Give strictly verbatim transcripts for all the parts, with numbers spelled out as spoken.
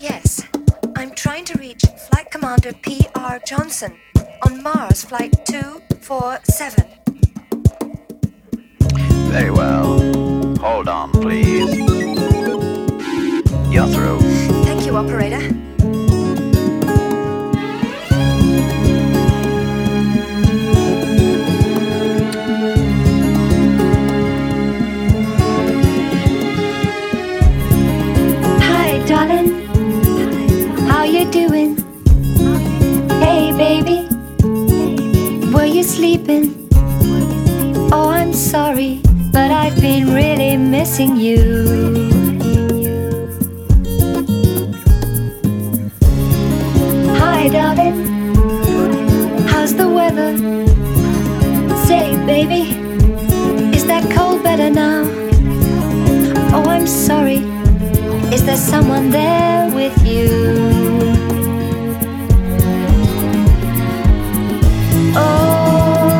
Yes, I'm trying to reach Flight Commander P R Johnson on Mars Flight two forty-seven. Very well. Hold on, please. You're through. Thank you, operator. Doing? Hey baby, were you sleeping? Oh, I'm sorry, but I've been really missing you. Hi darling, how's the weather? Say baby, is that cold better now? Oh, I'm sorry, is there someone there with you?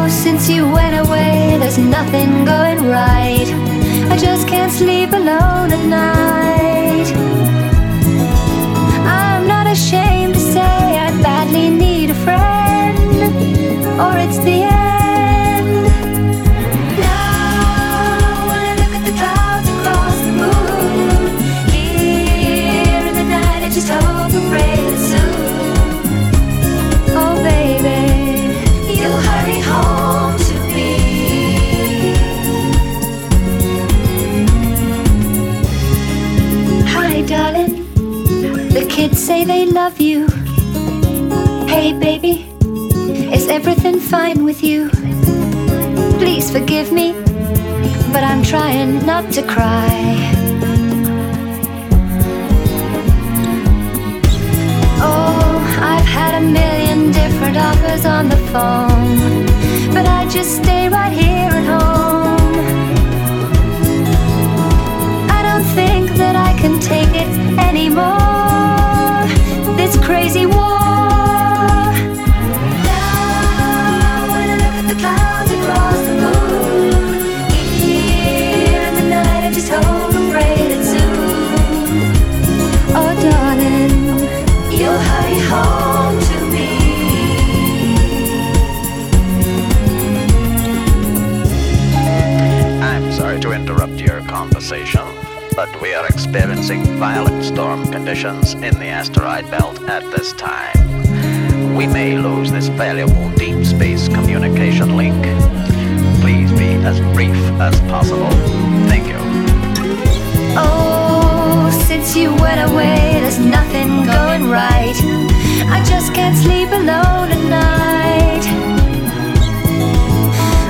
Since you went away, there's nothing going right. I just can't sleep alone at night. I'm not ashamed to say I badly need a friend, or it's the end. Now, when I look at the clouds across the moon, here in the night I just hope and pray that soon, oh baby, you'll hurry home. Darling, the kids say they love you. Hey baby, is everything fine with you? Please forgive me, but I'm trying not to cry. Oh, I've had a million different offers on the phone, but I just stay right here at home. I don't think that I can take anymore this crazy war. Now when I look at the clouds across the moon, here in the night I just hope and pray that soon, oh darling, you'll hurry home to me. I'm sorry to interrupt your conversation, but we are experiencing violent storm conditions in the asteroid belt at this time. We may lose this valuable deep space communication link. Please be as brief as possible. Thank you. Oh, since you went away, there's nothing going right. I just can't sleep alone at night.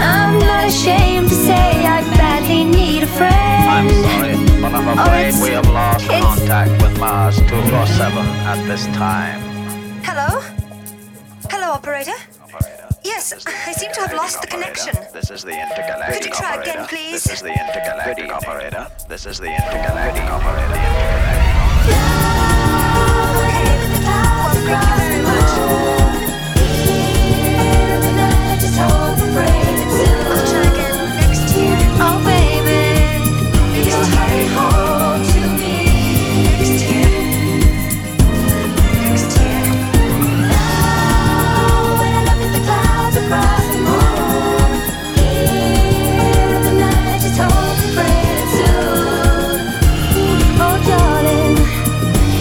I'm not ashamed to say I badly need a friend. I'm sorry, but I'm afraid oh, we have lost contact with Mars two forty-seven at this time. Hello? Hello, operator? Operator? Yes, I seem to have lost the connection. This is the intergalactic operator. Could you try operator. again, please? This is the intergalactic operator. This is the intergalactic operator. I'll try again next year. Oh, baby. Hurry home to me next year, next year. Now when I look at the clouds across the moon, here in the night I just hope and pray that soon, oh darling,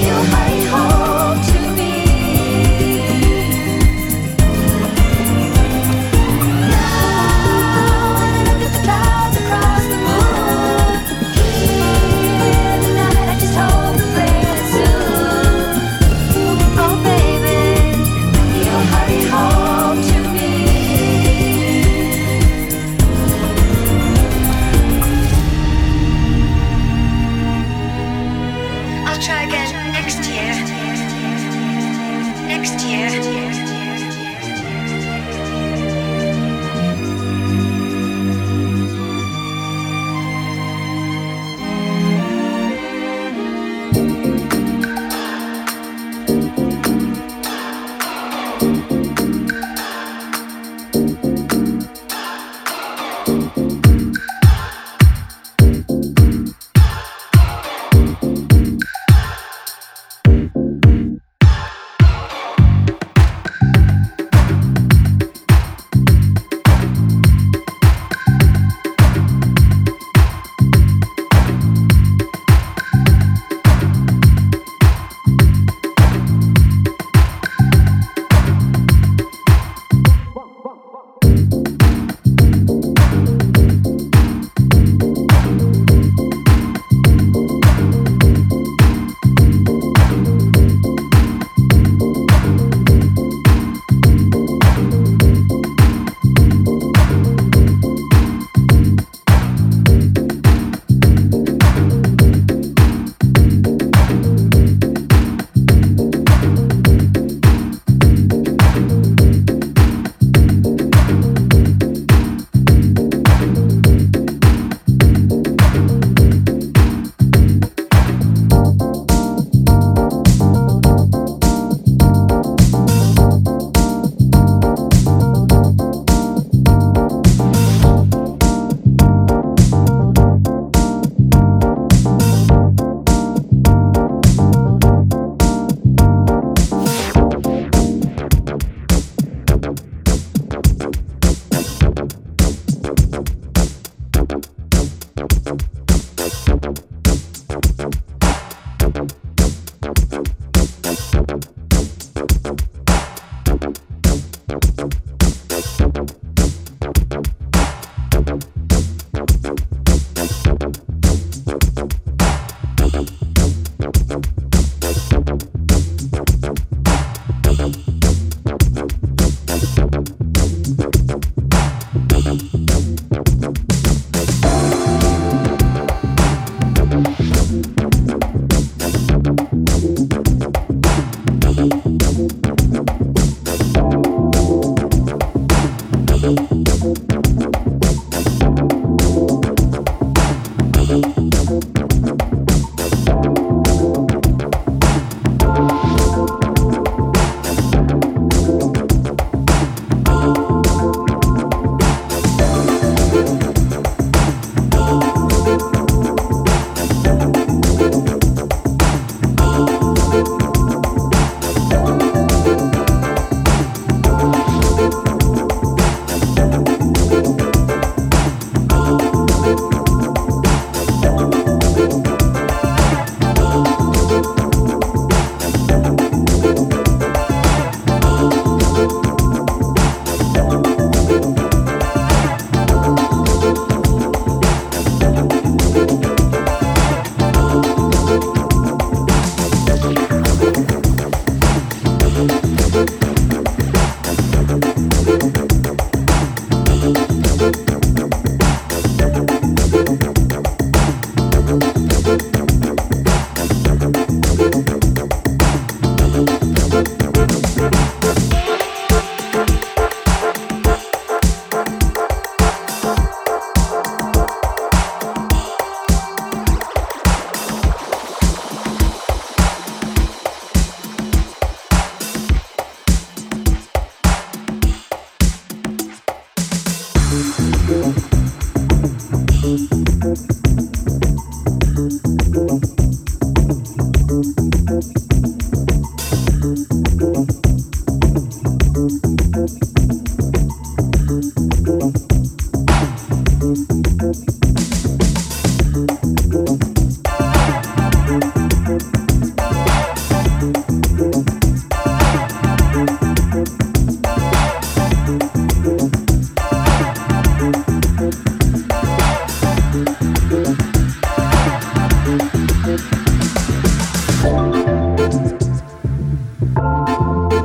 you'll hurry home to me. Now when I look at the clouds across the moon, Thank you.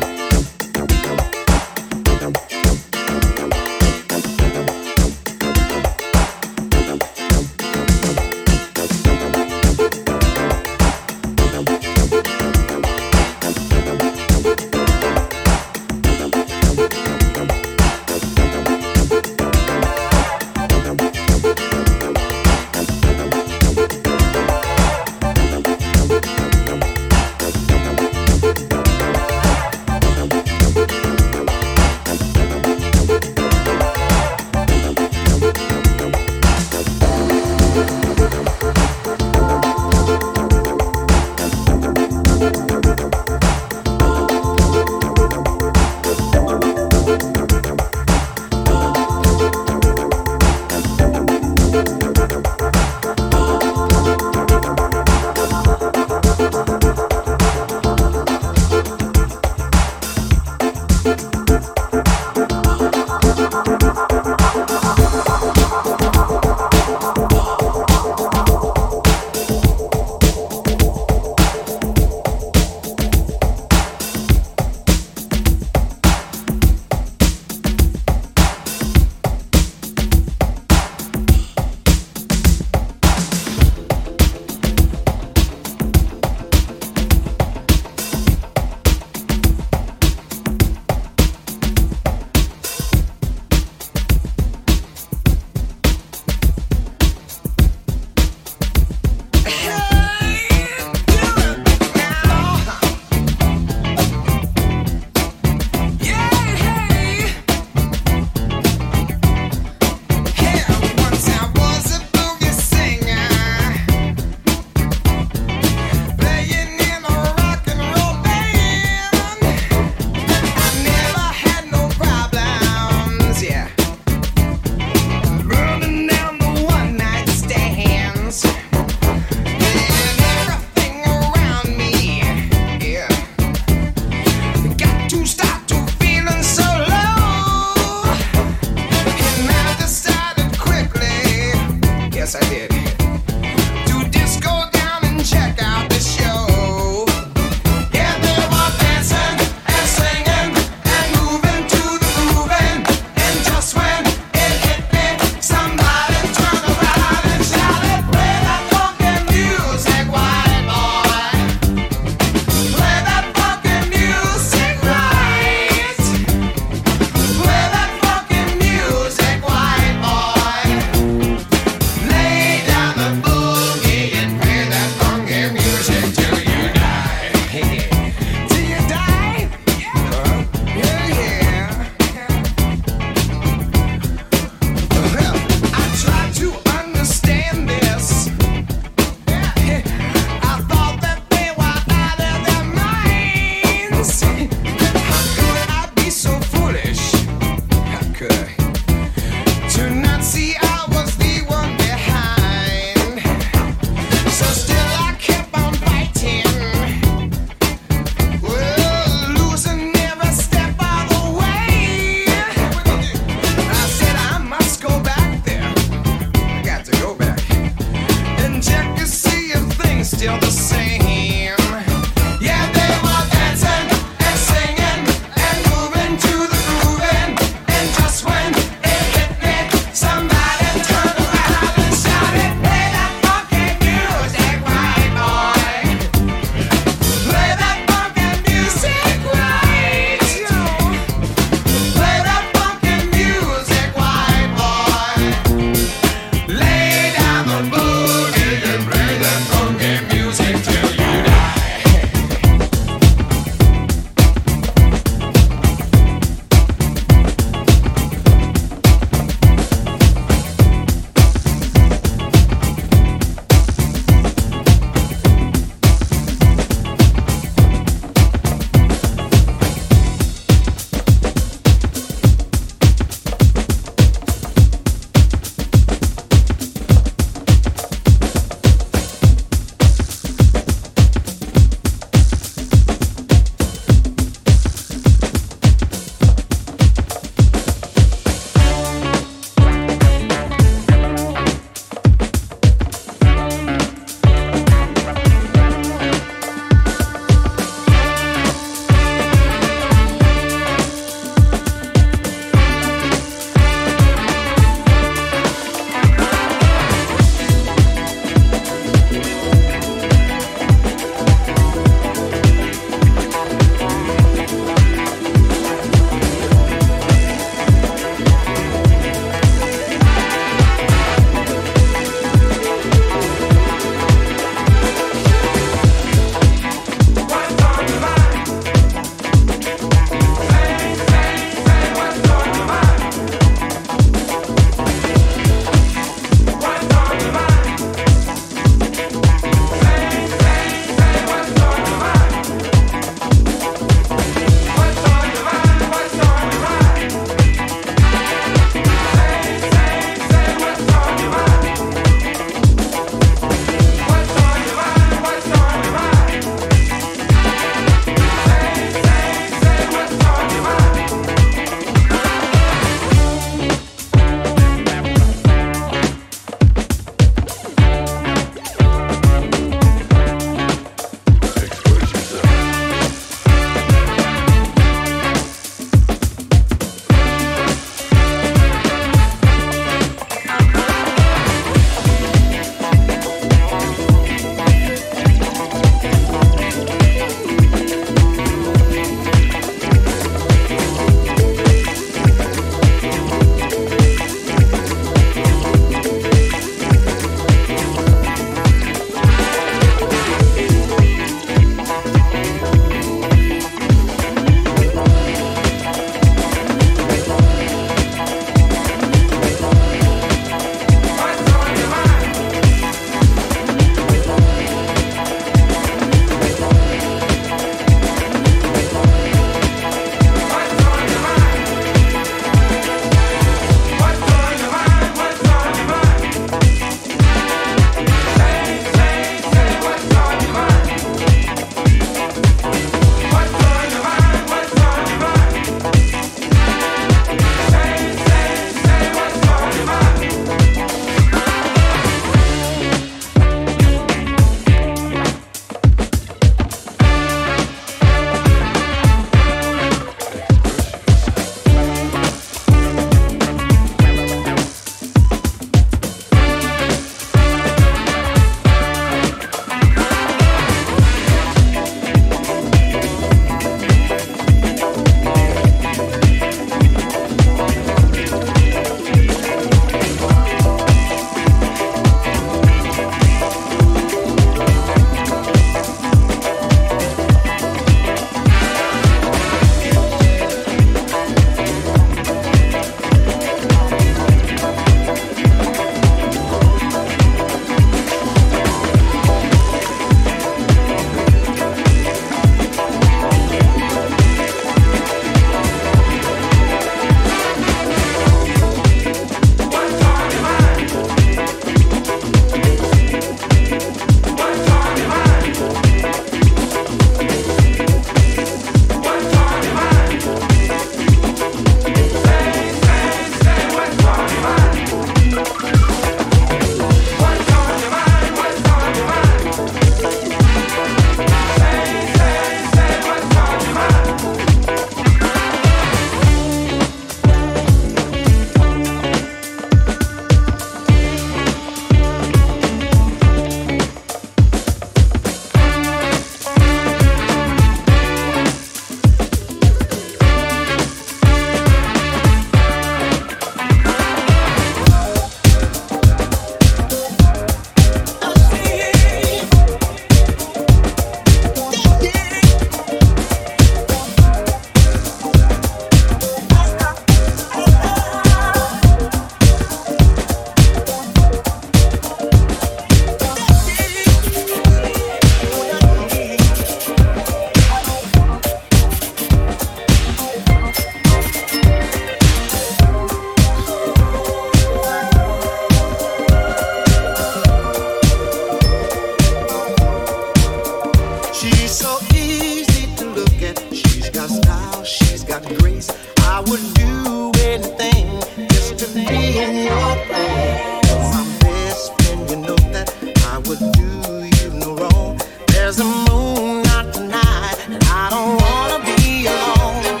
her style, she's got grace. I would do anything just to be in your place. You're my best friend, you know that I would do you no wrong. There's a moon out tonight, and I don't wanna be alone.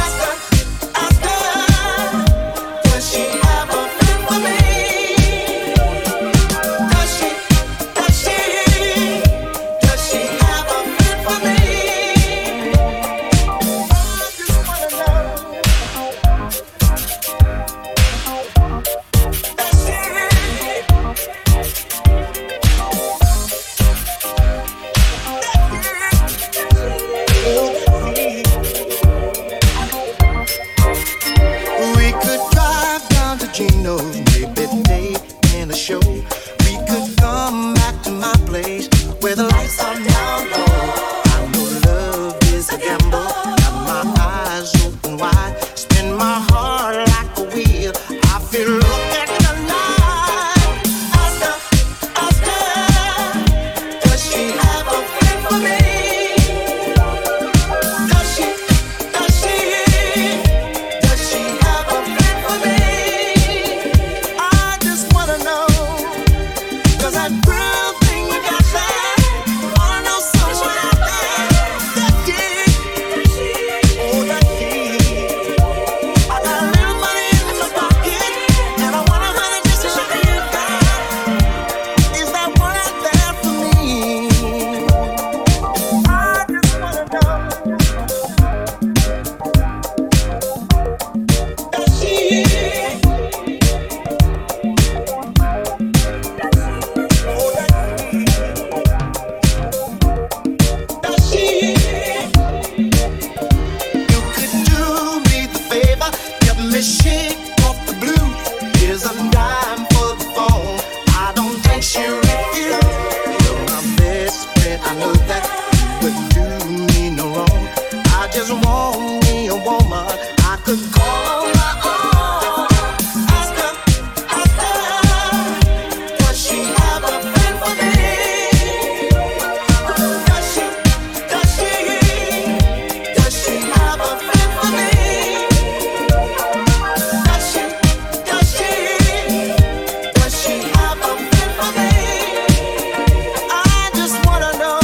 Oscar, Oscar, does she have a friend for me? Does she, does she, does she have a friend for me? I just wanna know. Does she? We could drive down to Geno's, maybe play in a show. We could come back to my place where the lights are down low. I know love is a gamble, got my eyes open wide, spin my heart like a wheel. I feel look at the night. Oscar, Oscar, does she have a friend for me? Does she, does she, does she have a friend for me? I just wanna know, 'cause that real thing you got there, wanna know sunshine out there. That dick, oh that dick. I got a little money in my pocket, and I wanna money just to show you that. Is that one out there for me? I just wanna know. Does she? Oh, does she? You could do me the favor, get me shake off the blues. Here's a dime for the phone. I don't think she refused. You're my best friend, I know that you would do me no wrong. I just want me a woman I could call my own. Oscar, Oscar, does she have a friend for me? Does she, does she, does she have a friend for me? Does she, does she, does she have a friend for me? I just wanna know,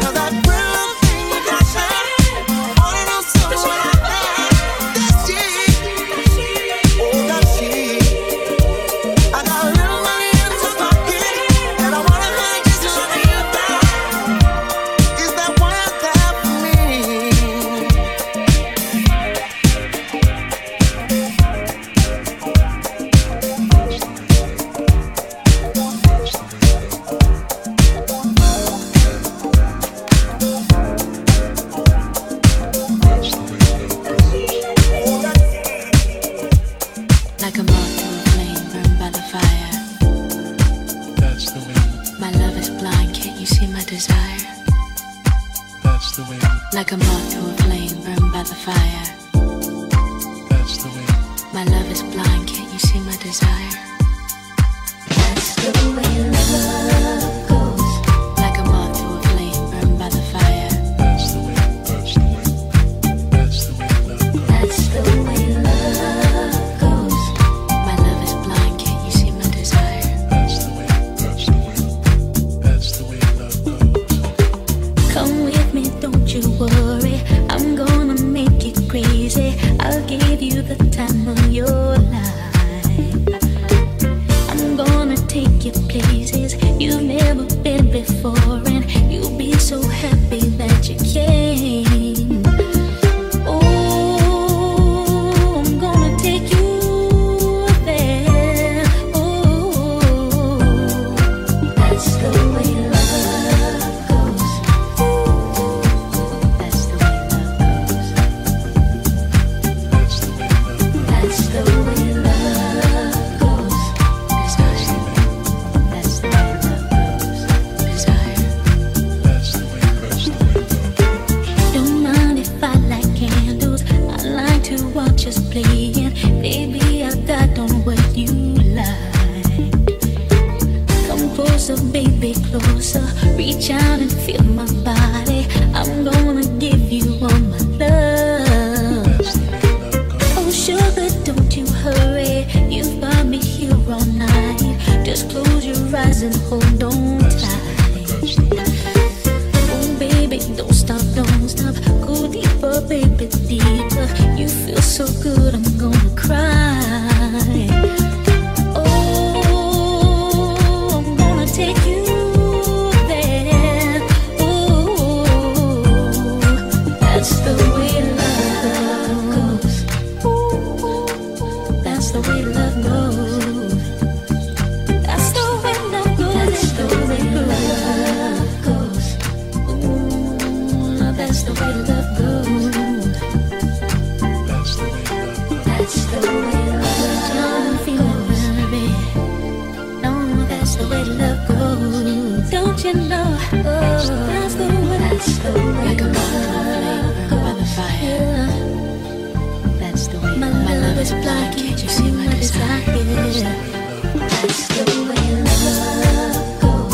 'cause that real thing you got there, wanna know sunshine out there. Does she, oh does she? I got a little money in my pocket, and I wanna money just to show you that. Is that one out there for me? Like a moth to a flame burned by the fire. That's the way, My love is blind, can't you see my desire? that's the way, Like a moth to a flame burned by the fire. that's the way, My love is blind, can't you see my desire? That's the way love goes. Like a moth to a flame burned by the fire. that's the way, that's the way, that's the way love goes. That's the way love goes. My love is blind, can't you see my desire? That's the way, that's the way, that's the way love goes. Come with me, don't you worry. I'm gonna make you crazy. I'll give you the time of your life. I'm gonna take you places you've never been before, and you'll be so happy that you came. Oh, I'm gonna take you there. Oh, that's the way love goes. That's the way love goes. that's the way love goes. That's the way love goes. Desire. That's the way love goes. Desire. That's the way, that's the way love goes. Don't mind if I light candles. I like to watch us playing. Baby, I got on what you like. Come closer, baby, closer. Reach out and feel my body. I'm gonna give you all so good, I'm gonna cry. Oh, I'm gonna take you there. Oh, that's the way love goes. Oh, that's the way love goes. That's the way love goes. That's the way love goes. Oh, that's the way love goes. Don't you know? Oh, that's the, that's the way. That's the way. Like a moth by the fire. That's the way. My love is blind. Can't you see my desire? That's the way love goes.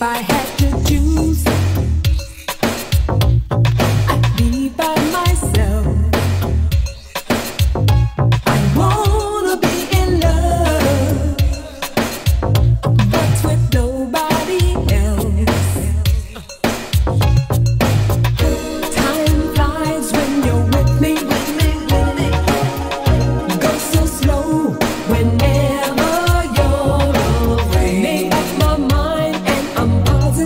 Whenever you're away, make up my mind and I'm positive.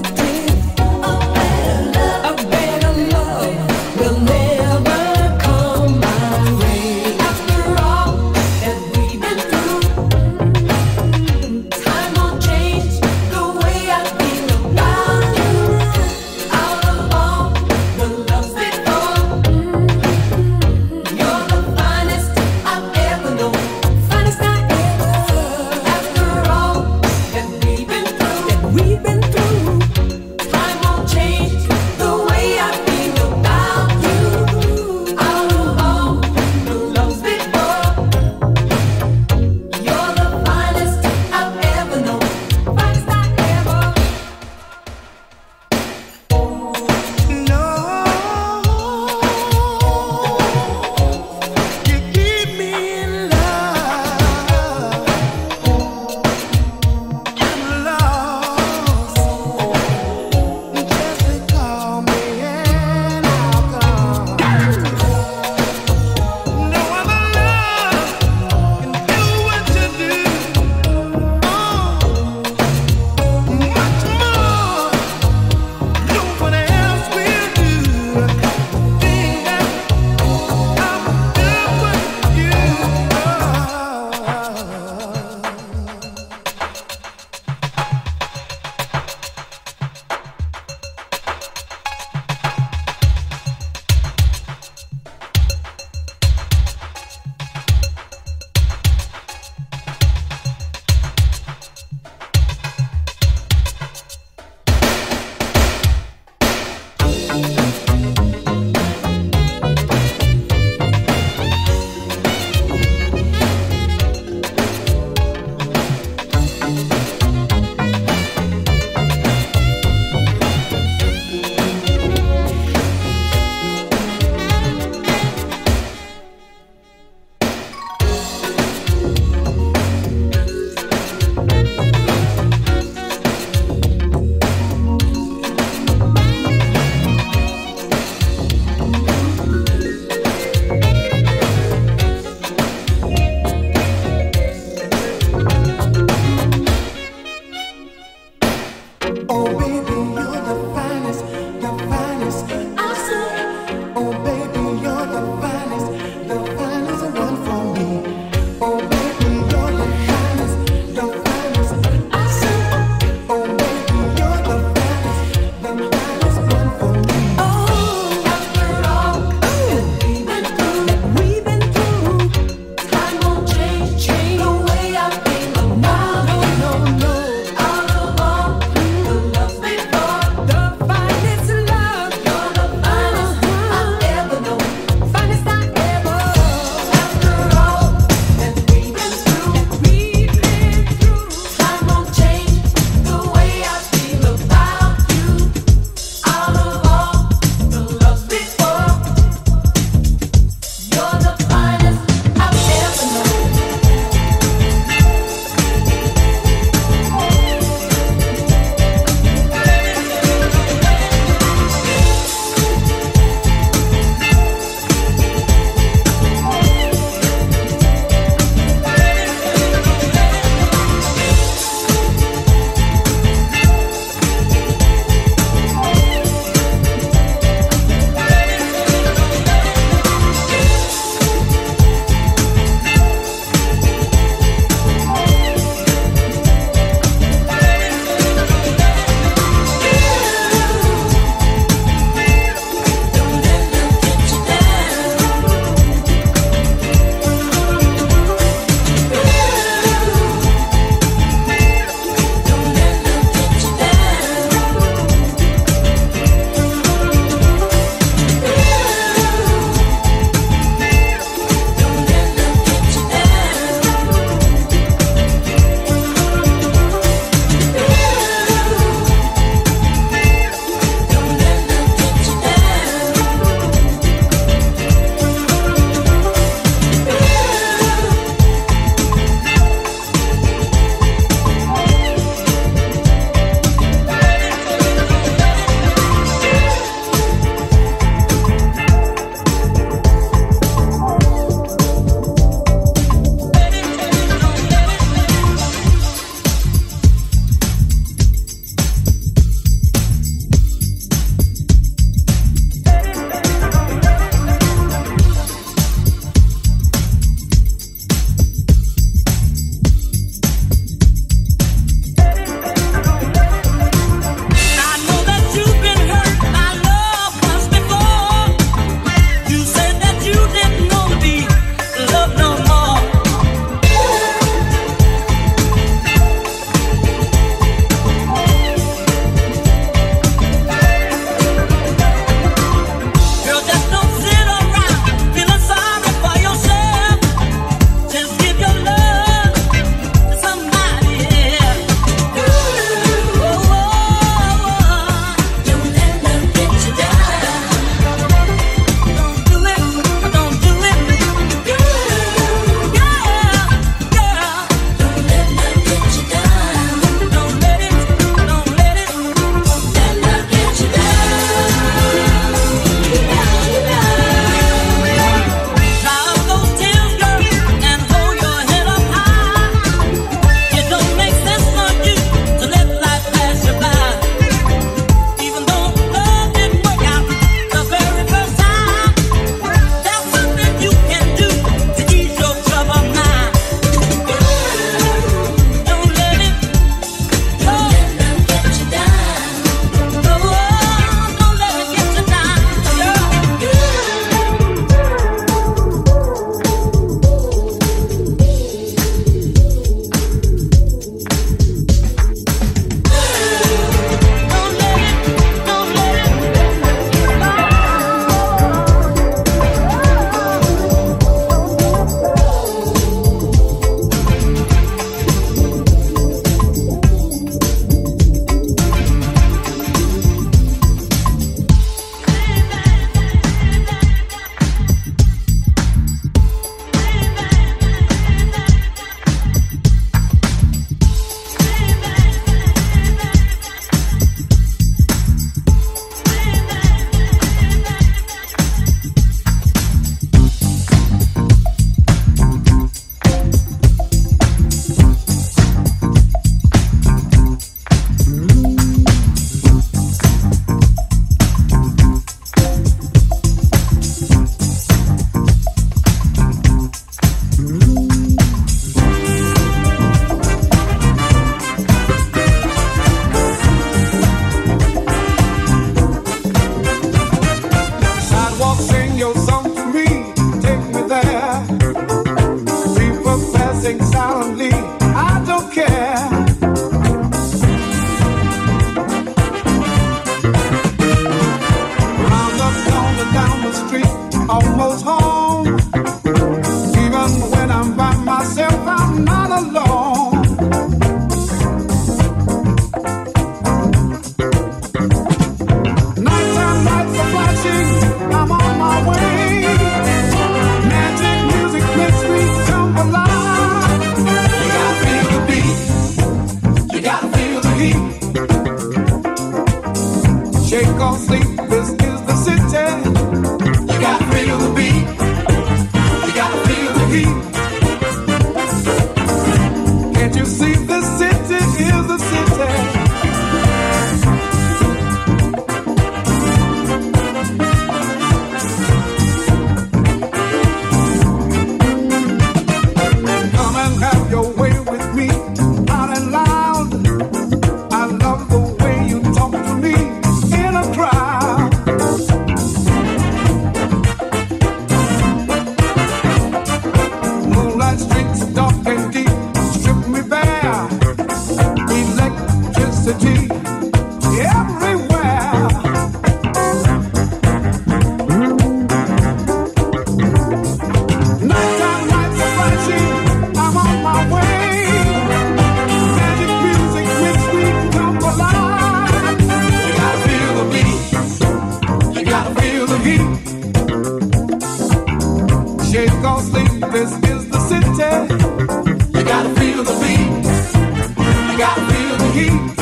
can't go sleep. This is the city. You gotta feel the beat. You gotta feel the heat.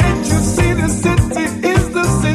Can't you see the city is the time.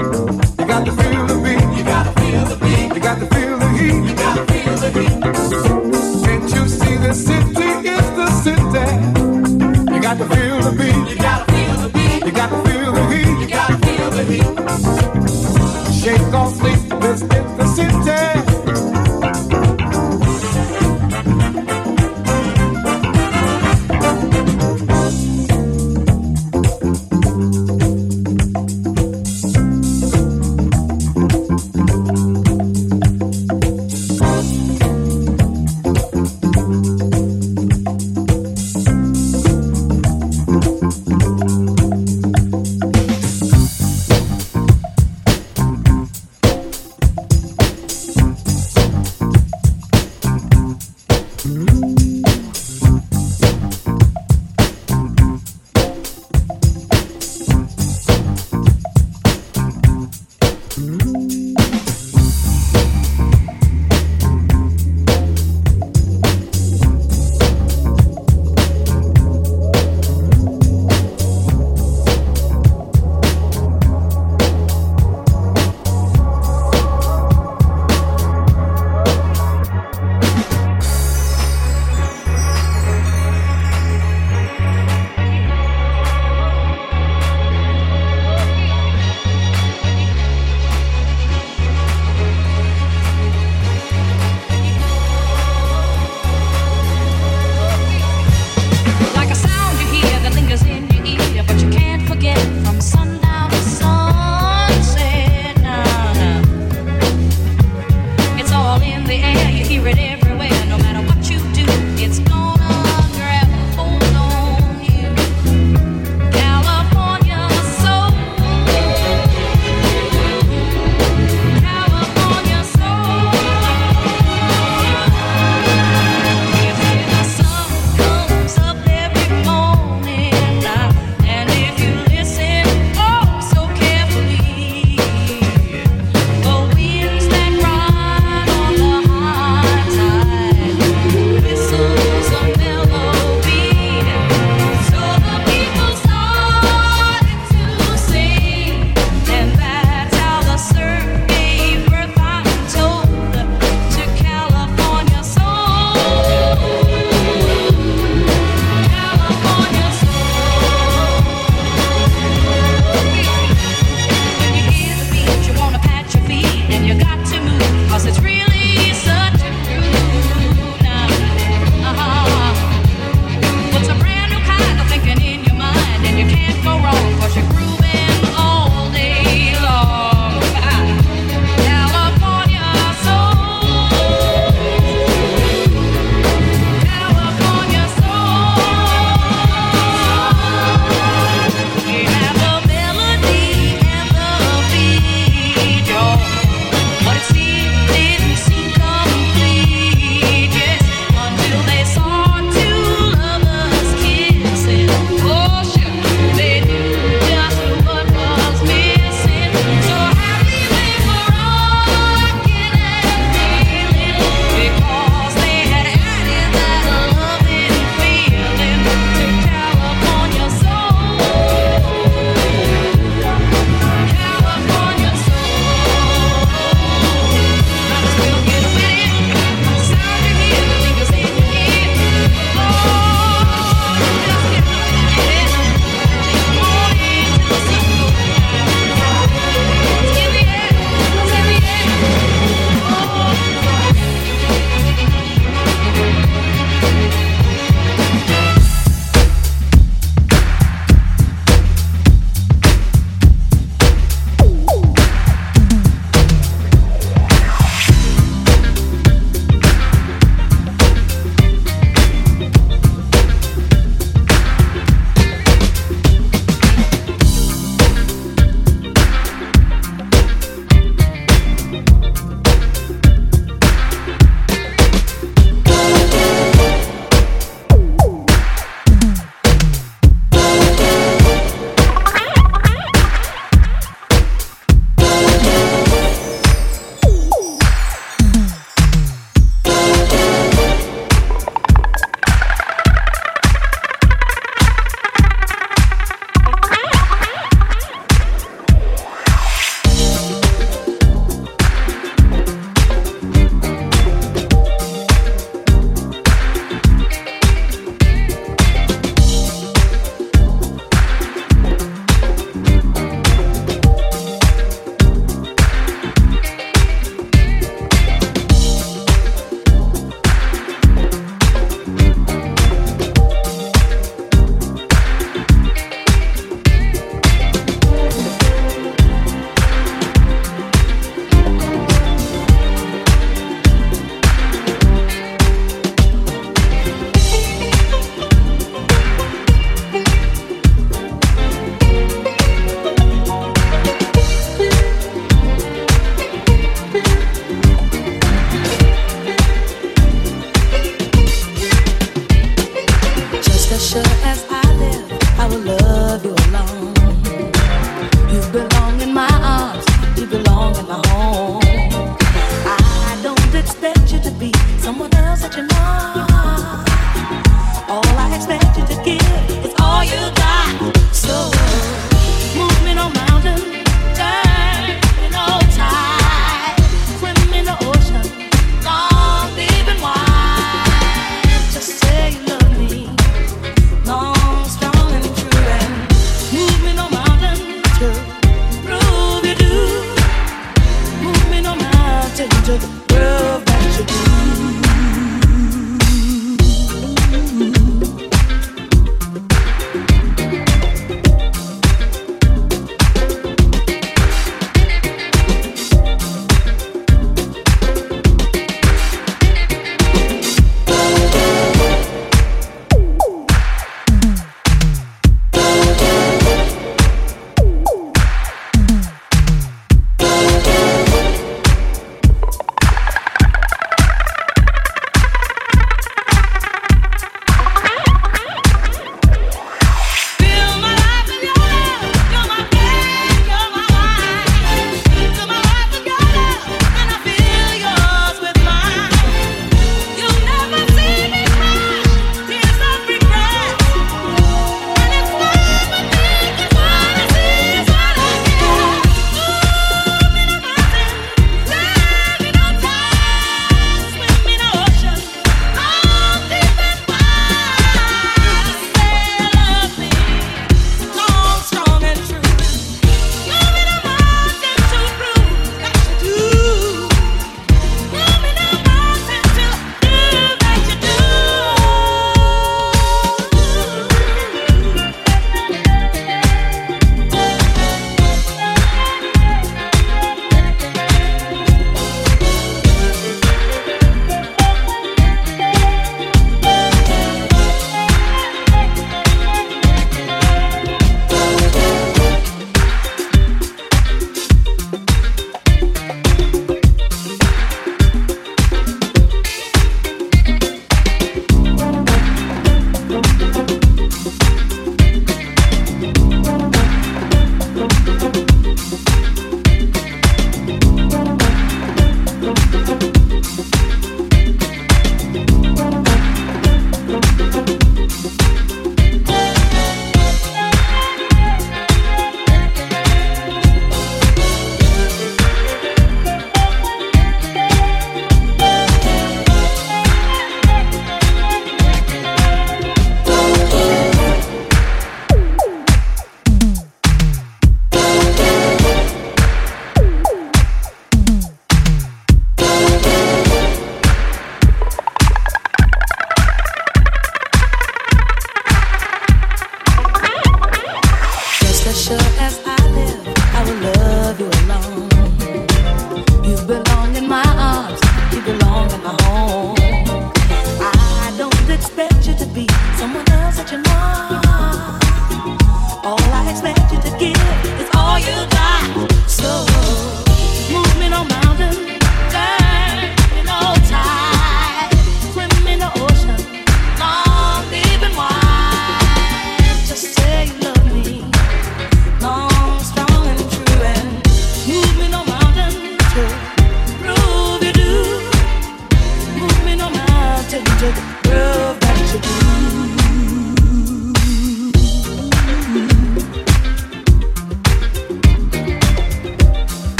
to the